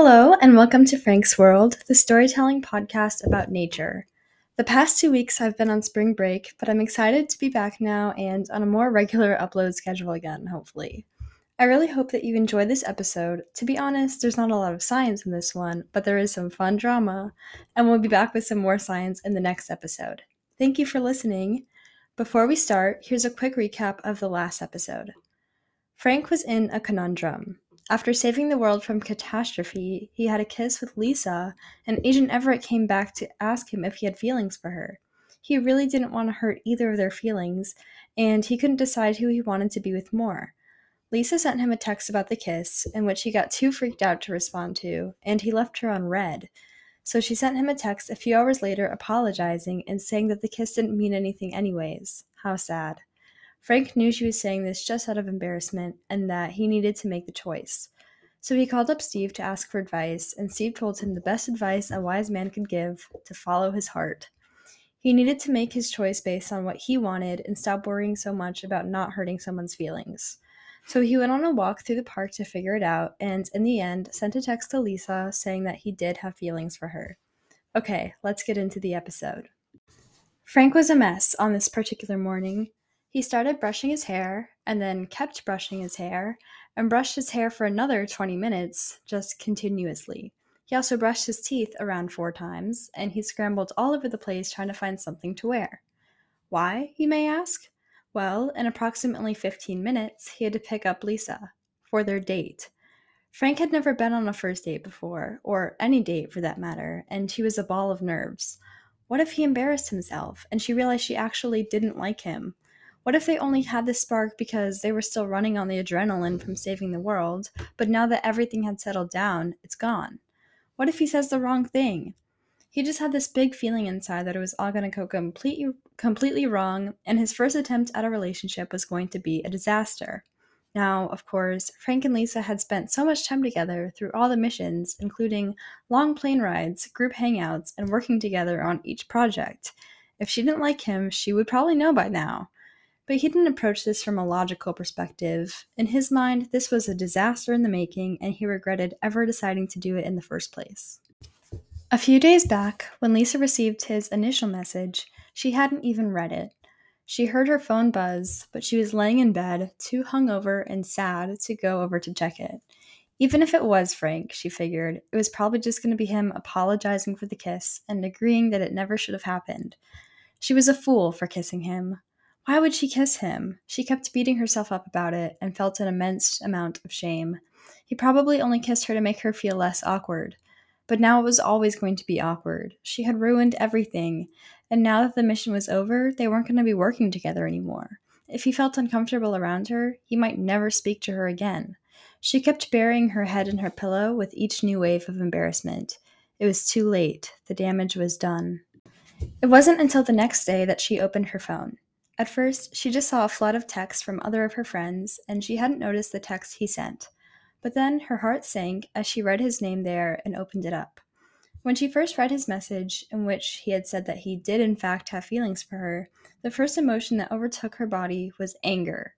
Hello, and welcome to Frank's World, the storytelling podcast about nature. The past 2 weeks I've been on spring break, but I'm excited to be back now and on a more regular upload schedule again, hopefully. I really hope that you enjoy this episode. To be honest, there's not a lot of science in this one, but there is some fun drama, and we'll be back with some more science in the next episode. Thank you for listening. Before we start, here's a quick recap of the last episode. Frank was in a conundrum. After saving the world from catastrophe, he had a kiss with Lisa, and Agent Everett came back to ask him if he had feelings for her. He really didn't want to hurt either of their feelings, and he couldn't decide who he wanted to be with more. Lisa sent him a text about the kiss, in which he got too freaked out to respond to, and he left her on read. So she sent him a text a few hours later apologizing and saying that the kiss didn't mean anything anyways. How sad. Frank knew she was saying this just out of embarrassment and that he needed to make the choice. So he called up Steve to ask for advice, and Steve told him the best advice a wise man could give: to follow his heart. He needed to make his choice based on what he wanted and stop worrying so much about not hurting someone's feelings. So he went on a walk through the park to figure it out, and in the end sent a text to Lisa saying that he did have feelings for her. Okay, let's get into the episode. Frank was a mess on this particular morning. He started brushing his hair, and then kept brushing his hair, and brushed his hair for another 20 minutes, just continuously. He also brushed his teeth around 4 times, and he scrambled all over the place trying to find something to wear. Why, you may ask? Well, in approximately 15 minutes, he had to pick up Lisa for their date. Frank had never been on a first date before, or any date for that matter, and he was a ball of nerves. What if he embarrassed himself, and she realized she actually didn't like him? What if they only had this spark because they were still running on the adrenaline from saving the world, but now that everything had settled down, it's gone? What if he says the wrong thing? He just had this big feeling inside that it was all going to go completely wrong, and his first attempt at a relationship was going to be a disaster. Now, of course, Frank and Lisa had spent so much time together through all the missions, including long plane rides, group hangouts, and working together on each project. If she didn't like him, she would probably know by now. But he didn't approach this from a logical perspective. In his mind, this was a disaster in the making, and he regretted ever deciding to do it in the first place. A few days back, when Lisa received his initial message, she hadn't even read it. She heard her phone buzz, but she was laying in bed, too hungover and sad to go over to check it. Even if it was Frank, she figured, it was probably just going to be him apologizing for the kiss and agreeing that it never should have happened. She was a fool for kissing him. Why would she kiss him? She kept beating herself up about it and felt an immense amount of shame. He probably only kissed her to make her feel less awkward. But now it was always going to be awkward. She had ruined everything. And now that the mission was over, they weren't going to be working together anymore. If he felt uncomfortable around her, he might never speak to her again. She kept burying her head in her pillow with each new wave of embarrassment. It was too late. The damage was done. It wasn't until the next day that she opened her phone. At first, she just saw a flood of texts from other of her friends, and she hadn't noticed the text he sent. But then her heart sank as she read his name there and opened it up. When she first read his message, in which he had said that he did in fact have feelings for her, the first emotion that overtook her body was anger.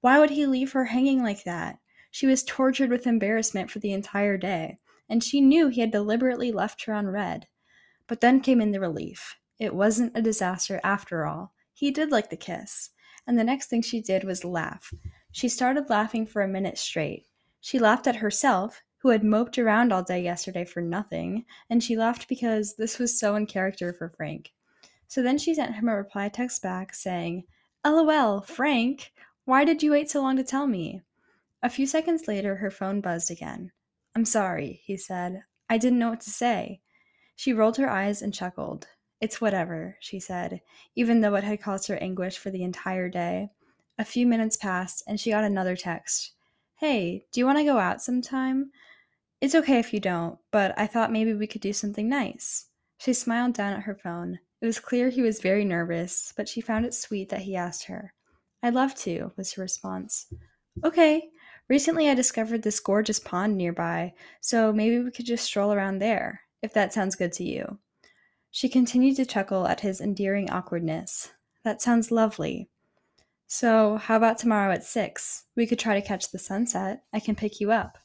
Why would he leave her hanging like that? She was tortured with embarrassment for the entire day, and she knew he had deliberately left her on read. But then came in the relief. It wasn't a disaster after all. He did like the kiss, and the next thing she did was laugh. She started laughing for a minute straight. She laughed at herself, who had moped around all day yesterday for nothing, and she laughed because this was so in character for Frank. So then she sent him a reply text back saying, "LOL, Frank, why did you wait so long to tell me?" A few seconds later, her phone buzzed again. "I'm sorry," he said. "I didn't know what to say." She rolled her eyes and chuckled. "It's whatever," she said, even though it had caused her anguish for the entire day. A few minutes passed, and she got another text. "Hey, do you want to go out sometime? It's okay if you don't, but I thought maybe we could do something nice." She smiled down at her phone. It was clear he was very nervous, but she found it sweet that he asked her. "I'd love to," was her response. "Okay, recently I discovered this gorgeous pond nearby, so maybe we could just stroll around there, if that sounds good to you." She continued to chuckle at his endearing awkwardness. "That sounds lovely. So, how about tomorrow at 6? We could try to catch the sunset. I can pick you up."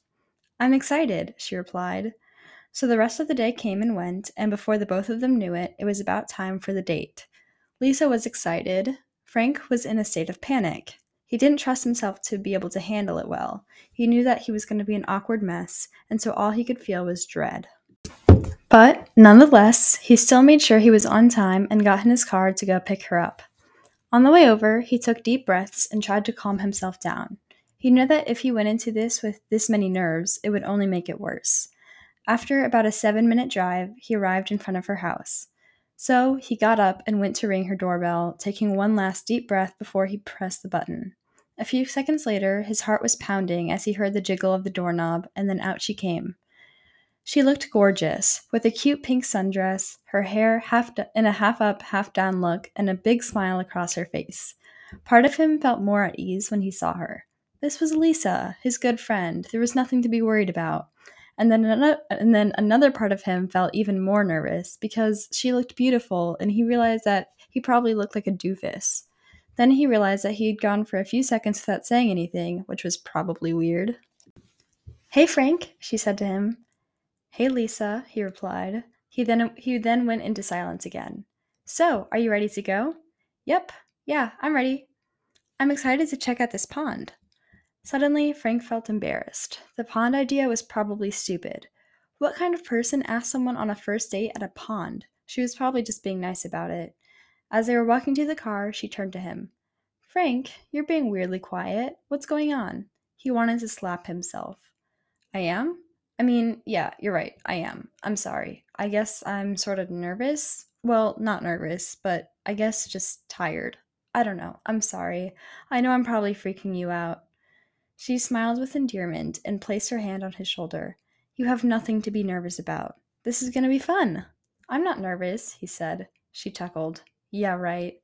"I'm excited," she replied. So the rest of the day came and went, and before the both of them knew it, it was about time for the date. Lisa was excited. Frank was in a state of panic. He didn't trust himself to be able to handle it well. He knew that he was going to be an awkward mess, and so all he could feel was dread. But, nonetheless, he still made sure he was on time and got in his car to go pick her up. On the way over, he took deep breaths and tried to calm himself down. He knew that if he went into this with this many nerves, it would only make it worse. After about a 7-minute drive, he arrived in front of her house. So he got up and went to ring her doorbell, taking one last deep breath before he pressed the button. A few seconds later, his heart was pounding as he heard the jiggle of the doorknob, and then out she came. She looked gorgeous, with a cute pink sundress, her hair in a half-up, half-down look, and a big smile across her face. Part of him felt more at ease when he saw her. This was Lisa, his good friend. There was nothing to be worried about. And then another part of him felt even more nervous because she looked beautiful, and he realized that he probably looked like a doofus. Then he realized that he had gone for a few seconds without saying anything, which was probably weird. "Hey, Frank," she said to him. "Hey, Lisa," he replied. He then went into silence again. "So, are you ready to go?" "Yep. Yeah, I'm ready." "I'm excited to check out this pond." Suddenly, Frank felt embarrassed. The pond idea was probably stupid. What kind of person asked someone on a first date at a pond? She was probably just being nice about it. As they were walking to the car, she turned to him. "Frank, you're being weirdly quiet. What's going on?" He wanted to slap himself. "I am? I mean, yeah, you're right. I am. I'm sorry. I guess I'm sort of nervous. Well, not nervous, but I guess just tired. I don't know. I'm sorry. I know I'm probably freaking you out." She smiled with endearment and placed her hand on his shoulder. "You have nothing to be nervous about. This is going to be fun." "I'm not nervous," he said. She chuckled. "Yeah, right."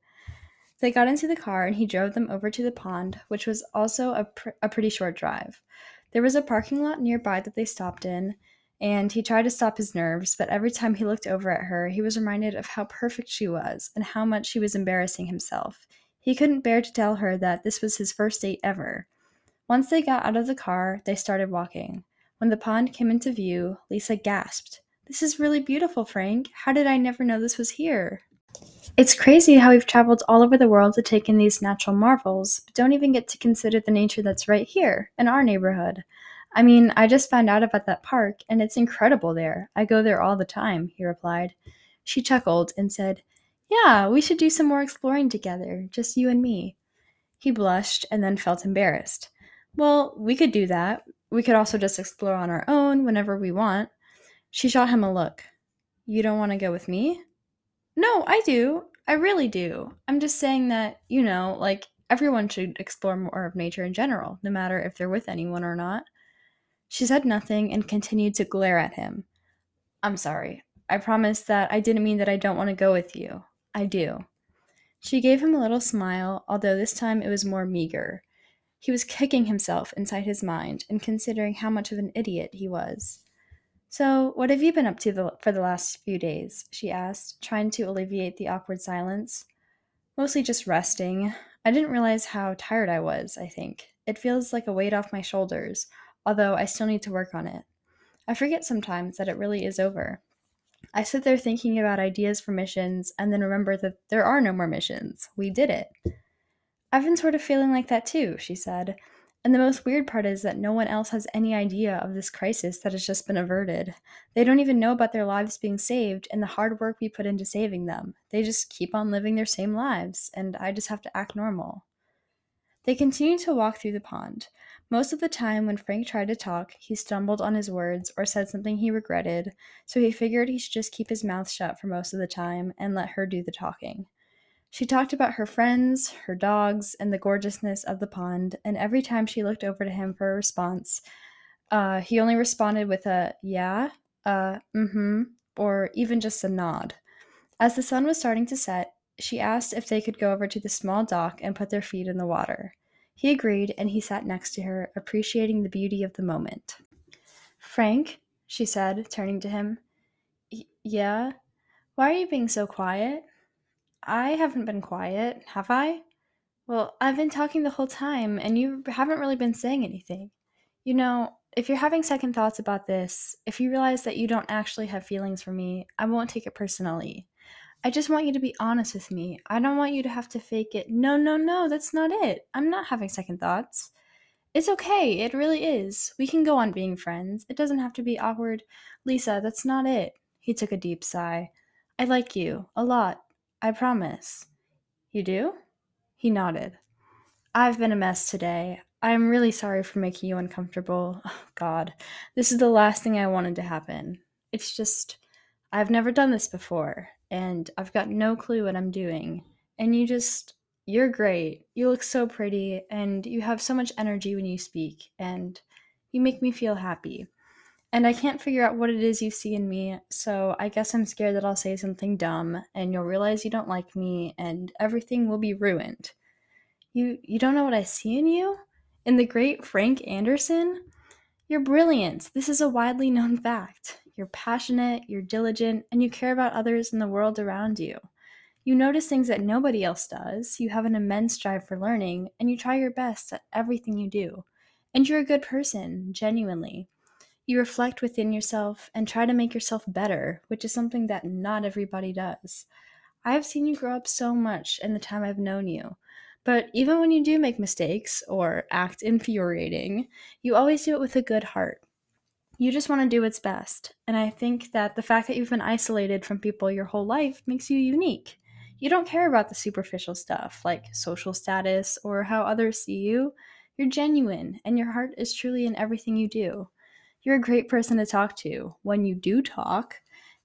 They got into the car and he drove them over to the pond, which was also a pretty short drive. There was a parking lot nearby that they stopped in, and he tried to stop his nerves, but every time he looked over at her, he was reminded of how perfect she was and how much he was embarrassing himself. He couldn't bear to tell her that this was his first date ever. Once they got out of the car, they started walking. When the pond came into view, Lisa gasped. "This is really beautiful, Frank. How did I never know this was here?" "It's crazy how we've traveled all over the world to take in these natural marvels, but don't even get to consider the nature that's right here, in our neighborhood. I mean, I just found out about that park, and it's incredible there. I go there all the time," he replied. She chuckled and said, "Yeah, we should do some more exploring together, just you and me." He blushed and then felt embarrassed. "Well, we could do that. We could also just explore on our own whenever we want." She shot him a look. "You don't want to go with me?" "No, I do. I really do. I'm just saying that, like, everyone should explore more of nature in general, no matter if they're with anyone or not." She said nothing and continued to glare at him. "I'm sorry. I promised that I didn't mean that I don't want to go with you. I do." She gave him a little smile, although this time it was more meager. He was kicking himself inside his mind and considering how much of an idiot he was. "So, what have you been up to for the last few days?" she asked, trying to alleviate the awkward silence. "Mostly just resting. I didn't realize how tired I was, I think. It feels like a weight off my shoulders, although I still need to work on it. I forget sometimes that it really is over. I sit there thinking about ideas for missions and then remember that there are no more missions. We did it." "I've been sort of feeling like that too," she said, "and the most weird part is that no one else has any idea of this crisis that has just been averted. They don't even know about their lives being saved and the hard work we put into saving them. They just keep on living their same lives, and I just have to act normal." They continued to walk through the pond. Most of the time when Frank tried to talk, he stumbled on his words or said something he regretted, so he figured he should just keep his mouth shut for most of the time and let her do the talking. She talked about her friends, her dogs, and the gorgeousness of the pond, and every time she looked over to him for a response, he only responded with a yeah, mm-hmm, or even just a nod. As the sun was starting to set, she asked if they could go over to the small dock and put their feet in the water. He agreed, and he sat next to her, appreciating the beauty of the moment. "Frank," she said, turning to him, "yeah? Why are you being so quiet?" "I haven't been quiet, have I?" "Well, I've been talking the whole time, and you haven't really been saying anything. If you're having second thoughts about this, if you realize that you don't actually have feelings for me, I won't take it personally. I just want you to be honest with me. I don't want you to have to fake it. No, that's not it. I'm not having second thoughts. It's okay. It really is. We can go on being friends. It doesn't have to be awkward. Lisa, that's not it. He took a deep sigh. I like you. A lot. I promise. You do? He nodded. I've been a mess today. I'm really sorry for making you uncomfortable. Oh, God. This is the last thing I wanted to happen. It's just, I've never done this before, and I've got no clue what I'm doing. And you're great. You look so pretty, and you have so much energy when you speak, and you make me feel happy. And I can't figure out what it is you see in me, so I guess I'm scared that I'll say something dumb, and you'll realize you don't like me, and everything will be ruined. You don't know what I see in you? In the great Frank Anderson? You're brilliant. This is a widely known fact. You're passionate, you're diligent, and you care about others and the world around you. You notice things that nobody else does, you have an immense drive for learning, and you try your best at everything you do. And you're a good person, genuinely. You reflect within yourself and try to make yourself better, which is something that not everybody does. I have seen you grow up so much in the time I've known you. But even when you do make mistakes or act infuriating, you always do it with a good heart. You just want to do what's best. And I think that the fact that you've been isolated from people your whole life makes you unique. You don't care about the superficial stuff like social status or how others see you. You're genuine, and your heart is truly in everything you do. You're a great person to talk to when you do talk,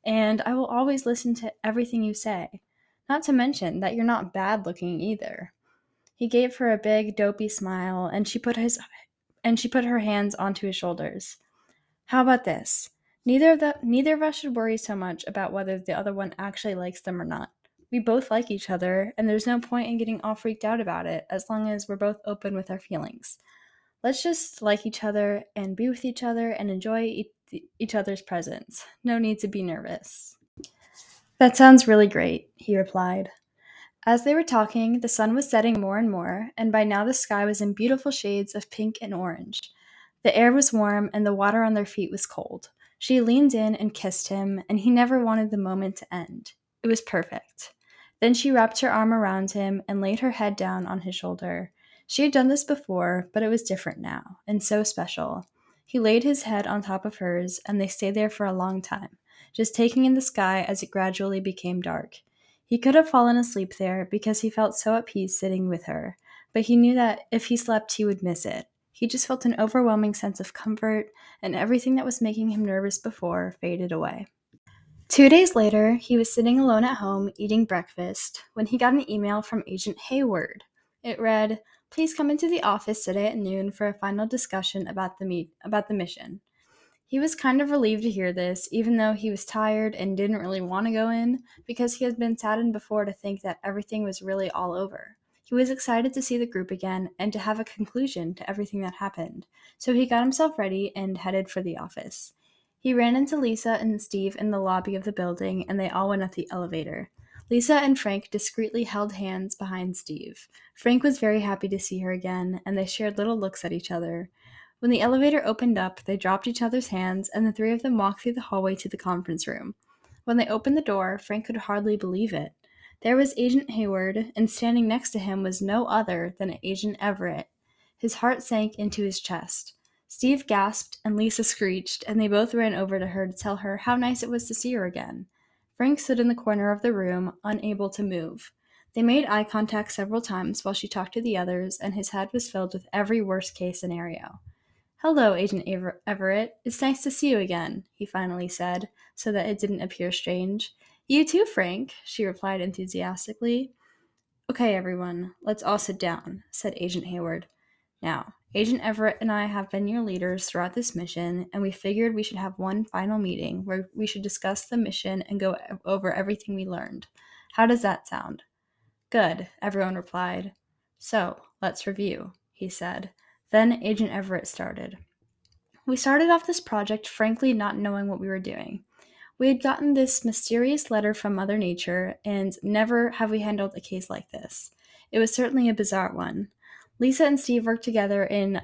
and I will always listen to everything you say. Not to mention that you're not bad looking either. He gave her a big, dopey smile, and she put her hands onto his shoulders. How about this? Neither of us should worry so much about whether the other one actually likes them or not. We both like each other, and there's no point in getting all freaked out about it as long as we're both open with our feelings. Let's just like each other and be with each other and enjoy each other's presence. No need to be nervous. That sounds really great, he replied. As they were talking, the sun was setting more and more, and by now the sky was in beautiful shades of pink and orange. The air was warm, and the water on their feet was cold. She leaned in and kissed him, and he never wanted the moment to end. It was perfect. Then she wrapped her arm around him and laid her head down on his shoulder. She had done this before, but it was different now, and so special. He laid his head on top of hers, and they stayed there for a long time, just taking in the sky as it gradually became dark. He could have fallen asleep there because he felt so at peace sitting with her, but he knew that if he slept, he would miss it. He just felt an overwhelming sense of comfort, and everything that was making him nervous before faded away. 2 days later, he was sitting alone at home eating breakfast when he got an email from Agent Hayward. It read, "Please come into the office today at noon for a final discussion about the mission." He was kind of relieved to hear this, even though he was tired and didn't really want to go in, because he had been saddened before to think that everything was really all over. He was excited to see the group again and to have a conclusion to everything that happened, so he got himself ready and headed for the office. He ran into Lisa and Steve in the lobby of the building, and they all went up the elevator. Lisa and Frank discreetly held hands behind Steve. Frank was very happy to see her again, and they shared little looks at each other. When the elevator opened up, they dropped each other's hands, and the three of them walked through the hallway to the conference room. When they opened the door, Frank could hardly believe it. There was Agent Hayward, and standing next to him was no other than Agent Everett. His heart sank into his chest. Steve gasped, and Lisa screeched, and they both ran over to her to tell her how nice it was to see her again. Frank stood in the corner of the room, unable to move. They made eye contact several times while she talked to the others, and his head was filled with every worst-case scenario. "Hello, Agent Everett. It's nice to see you again," he finally said, so that it didn't appear strange. "You too, Frank," she replied enthusiastically. "Okay, everyone, let's all sit down," said Agent Hayward. "Now, Agent Everett and I have been your leaders throughout this mission, and we figured we should have one final meeting where we should discuss the mission and go over everything we learned. How does that sound?" "Good," everyone replied. "So, let's review," he said. Then Agent Everett started. "We started off this project, frankly, not knowing what we were doing. We had gotten this mysterious letter from Mother Nature, and never have we handled a case like this. It was certainly a bizarre one. Lisa and Steve worked together in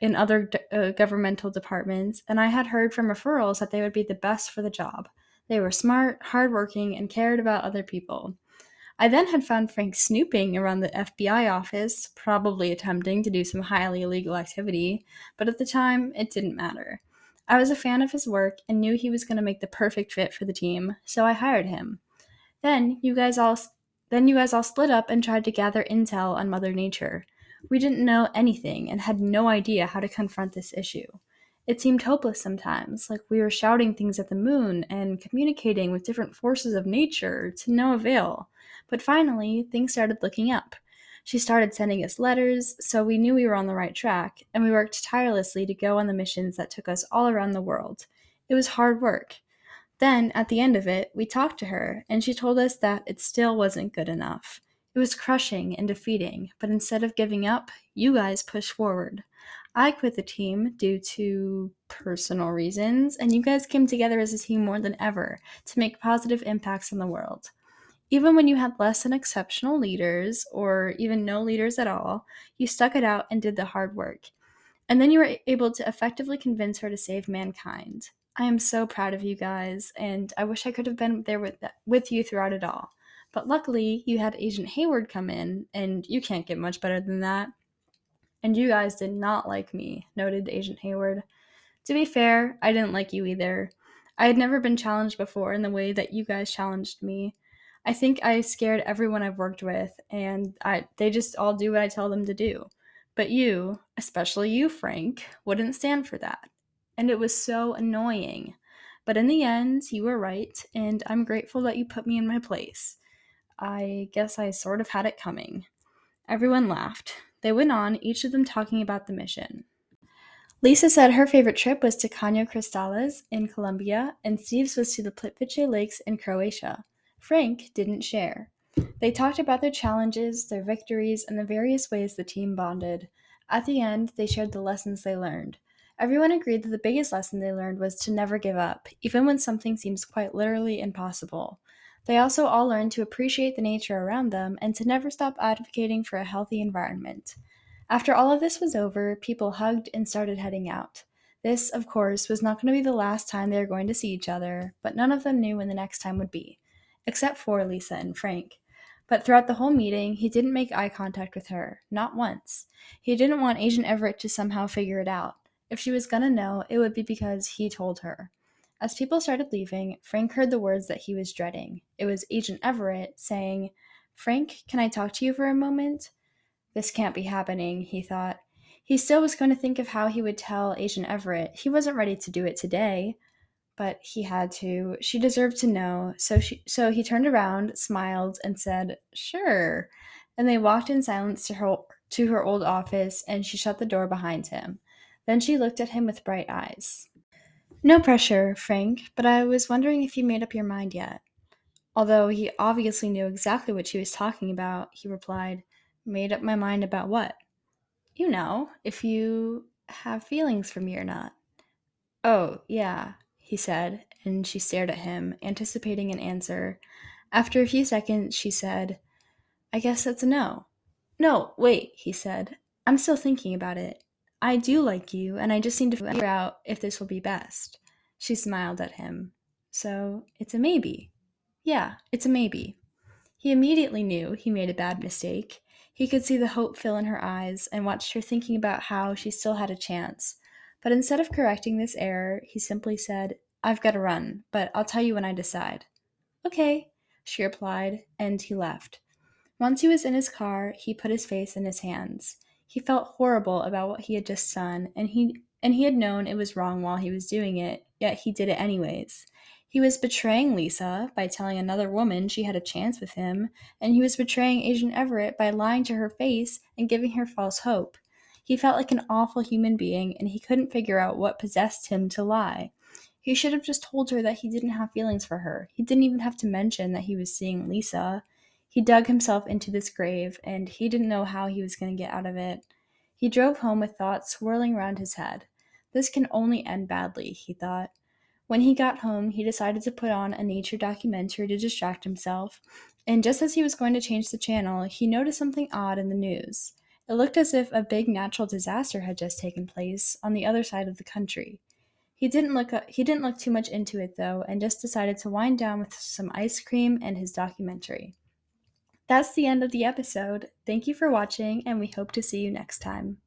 in other governmental departments, and I had heard from referrals that they would be the best for the job. They were smart, hardworking, and cared about other people. I then had found Frank snooping around the FBI office, probably attempting to do some highly illegal activity, but at the time, it didn't matter. I was a fan of his work and knew he was going to make the perfect fit for the team, so I hired him. Then you guys all split up and tried to gather intel on Mother Nature. We didn't know anything and had no idea how to confront this issue. It seemed hopeless sometimes, like we were shouting things at the moon and communicating with different forces of nature to no avail. But finally, things started looking up. She started sending us letters, so we knew we were on the right track, and we worked tirelessly to go on the missions that took us all around the world. It was hard work. Then, at the end of it, we talked to her, and she told us that it still wasn't good enough. It was crushing and defeating, but instead of giving up, you guys pushed forward. I quit the team due to personal reasons, and you guys came together as a team more than ever to make positive impacts on the world. Even when you had less than exceptional leaders, or even no leaders at all, you stuck it out and did the hard work. And then you were able to effectively convince her to save mankind. I am so proud of you guys, and I wish I could have been there with you throughout it all. But luckily, you had Agent Hayward come in, and you can't get much better than that. And you guys did not like me, noted Agent Hayward. To be fair, I didn't like you either. I had never been challenged before in the way that you guys challenged me. I think I scared everyone I've worked with, and they just all do what I tell them to do. But you, especially you, Frank, wouldn't stand for that. And it was so annoying. But in the end, you were right, and I'm grateful that you put me in my place. I guess I sort of had it coming. Everyone laughed. They went on, each of them talking about the mission. Lisa said her favorite trip was to Caño Cristales in Colombia, and Steve's was to the Plitvice Lakes in Croatia. Frank didn't share. They talked about their challenges, their victories, and the various ways the team bonded. At the end, they shared the lessons they learned. Everyone agreed that the biggest lesson they learned was to never give up, even when something seems quite literally impossible. They also all learned to appreciate the nature around them and to never stop advocating for a healthy environment. After all of this was over, people hugged and started heading out. This, of course, was not going to be the last time they were going to see each other, but none of them knew when the next time would be. Except for Lisa and Frank. But throughout the whole meeting, he didn't make eye contact with her, not once. He didn't want Agent Everett to somehow figure it out. If she was gonna know, it would be because he told her. As people started leaving, Frank heard the words that he was dreading. It was Agent Everett saying, "Frank, can I talk to you for a moment?" This can't be happening, he thought. He still was going to think of how he would tell Agent Everett. He wasn't ready to do it today. But he had to. She deserved to know. So he turned around, smiled, and said, "Sure." And they walked in silence to her old office, and she shut the door behind him. Then she looked at him with bright eyes. "No pressure, Frank, but I was wondering if you made up your mind yet." Although he obviously knew exactly what she was talking about, he replied, "Made up my mind about what?" "You know, if you have feelings for me or not." "Oh, yeah," he said, and she stared at him, anticipating an answer. After a few seconds, she said, "I guess that's a no." "No, wait," he said. "I'm still thinking about it. I do like you, and I just need to figure out if this will be best." She smiled at him. "So, it's a maybe." "Yeah, it's a maybe." He immediately knew he made a bad mistake. He could see the hope fill in her eyes and watched her thinking about how she still had a chance. But instead of correcting this error, he simply said, "I've got to run, but I'll tell you when I decide." "Okay," she replied, and he left. Once he was in his car, he put his face in his hands. He felt horrible about what he had just done, and he had known it was wrong while he was doing it, yet he did it anyways. He was betraying Lisa by telling another woman she had a chance with him, and he was betraying Agent Everett by lying to her face and giving her false hope. He felt like an awful human being, and he couldn't figure out what possessed him to lie. He should have just told her that he didn't have feelings for her. He didn't even have to mention that he was seeing Lisa. He dug himself into this grave, and he didn't know how he was going to get out of it. He drove home with thoughts swirling round his head. This can only end badly, he thought. When he got home, he decided to put on a nature documentary to distract himself, and just as he was going to change the channel, he noticed something odd in the news. It looked as if a big natural disaster had just taken place on the other side of the country. He didn't look too much into it, though, and just decided to wind down with some ice cream and his documentary. That's the end of the episode. Thank you for watching, and we hope to see you next time.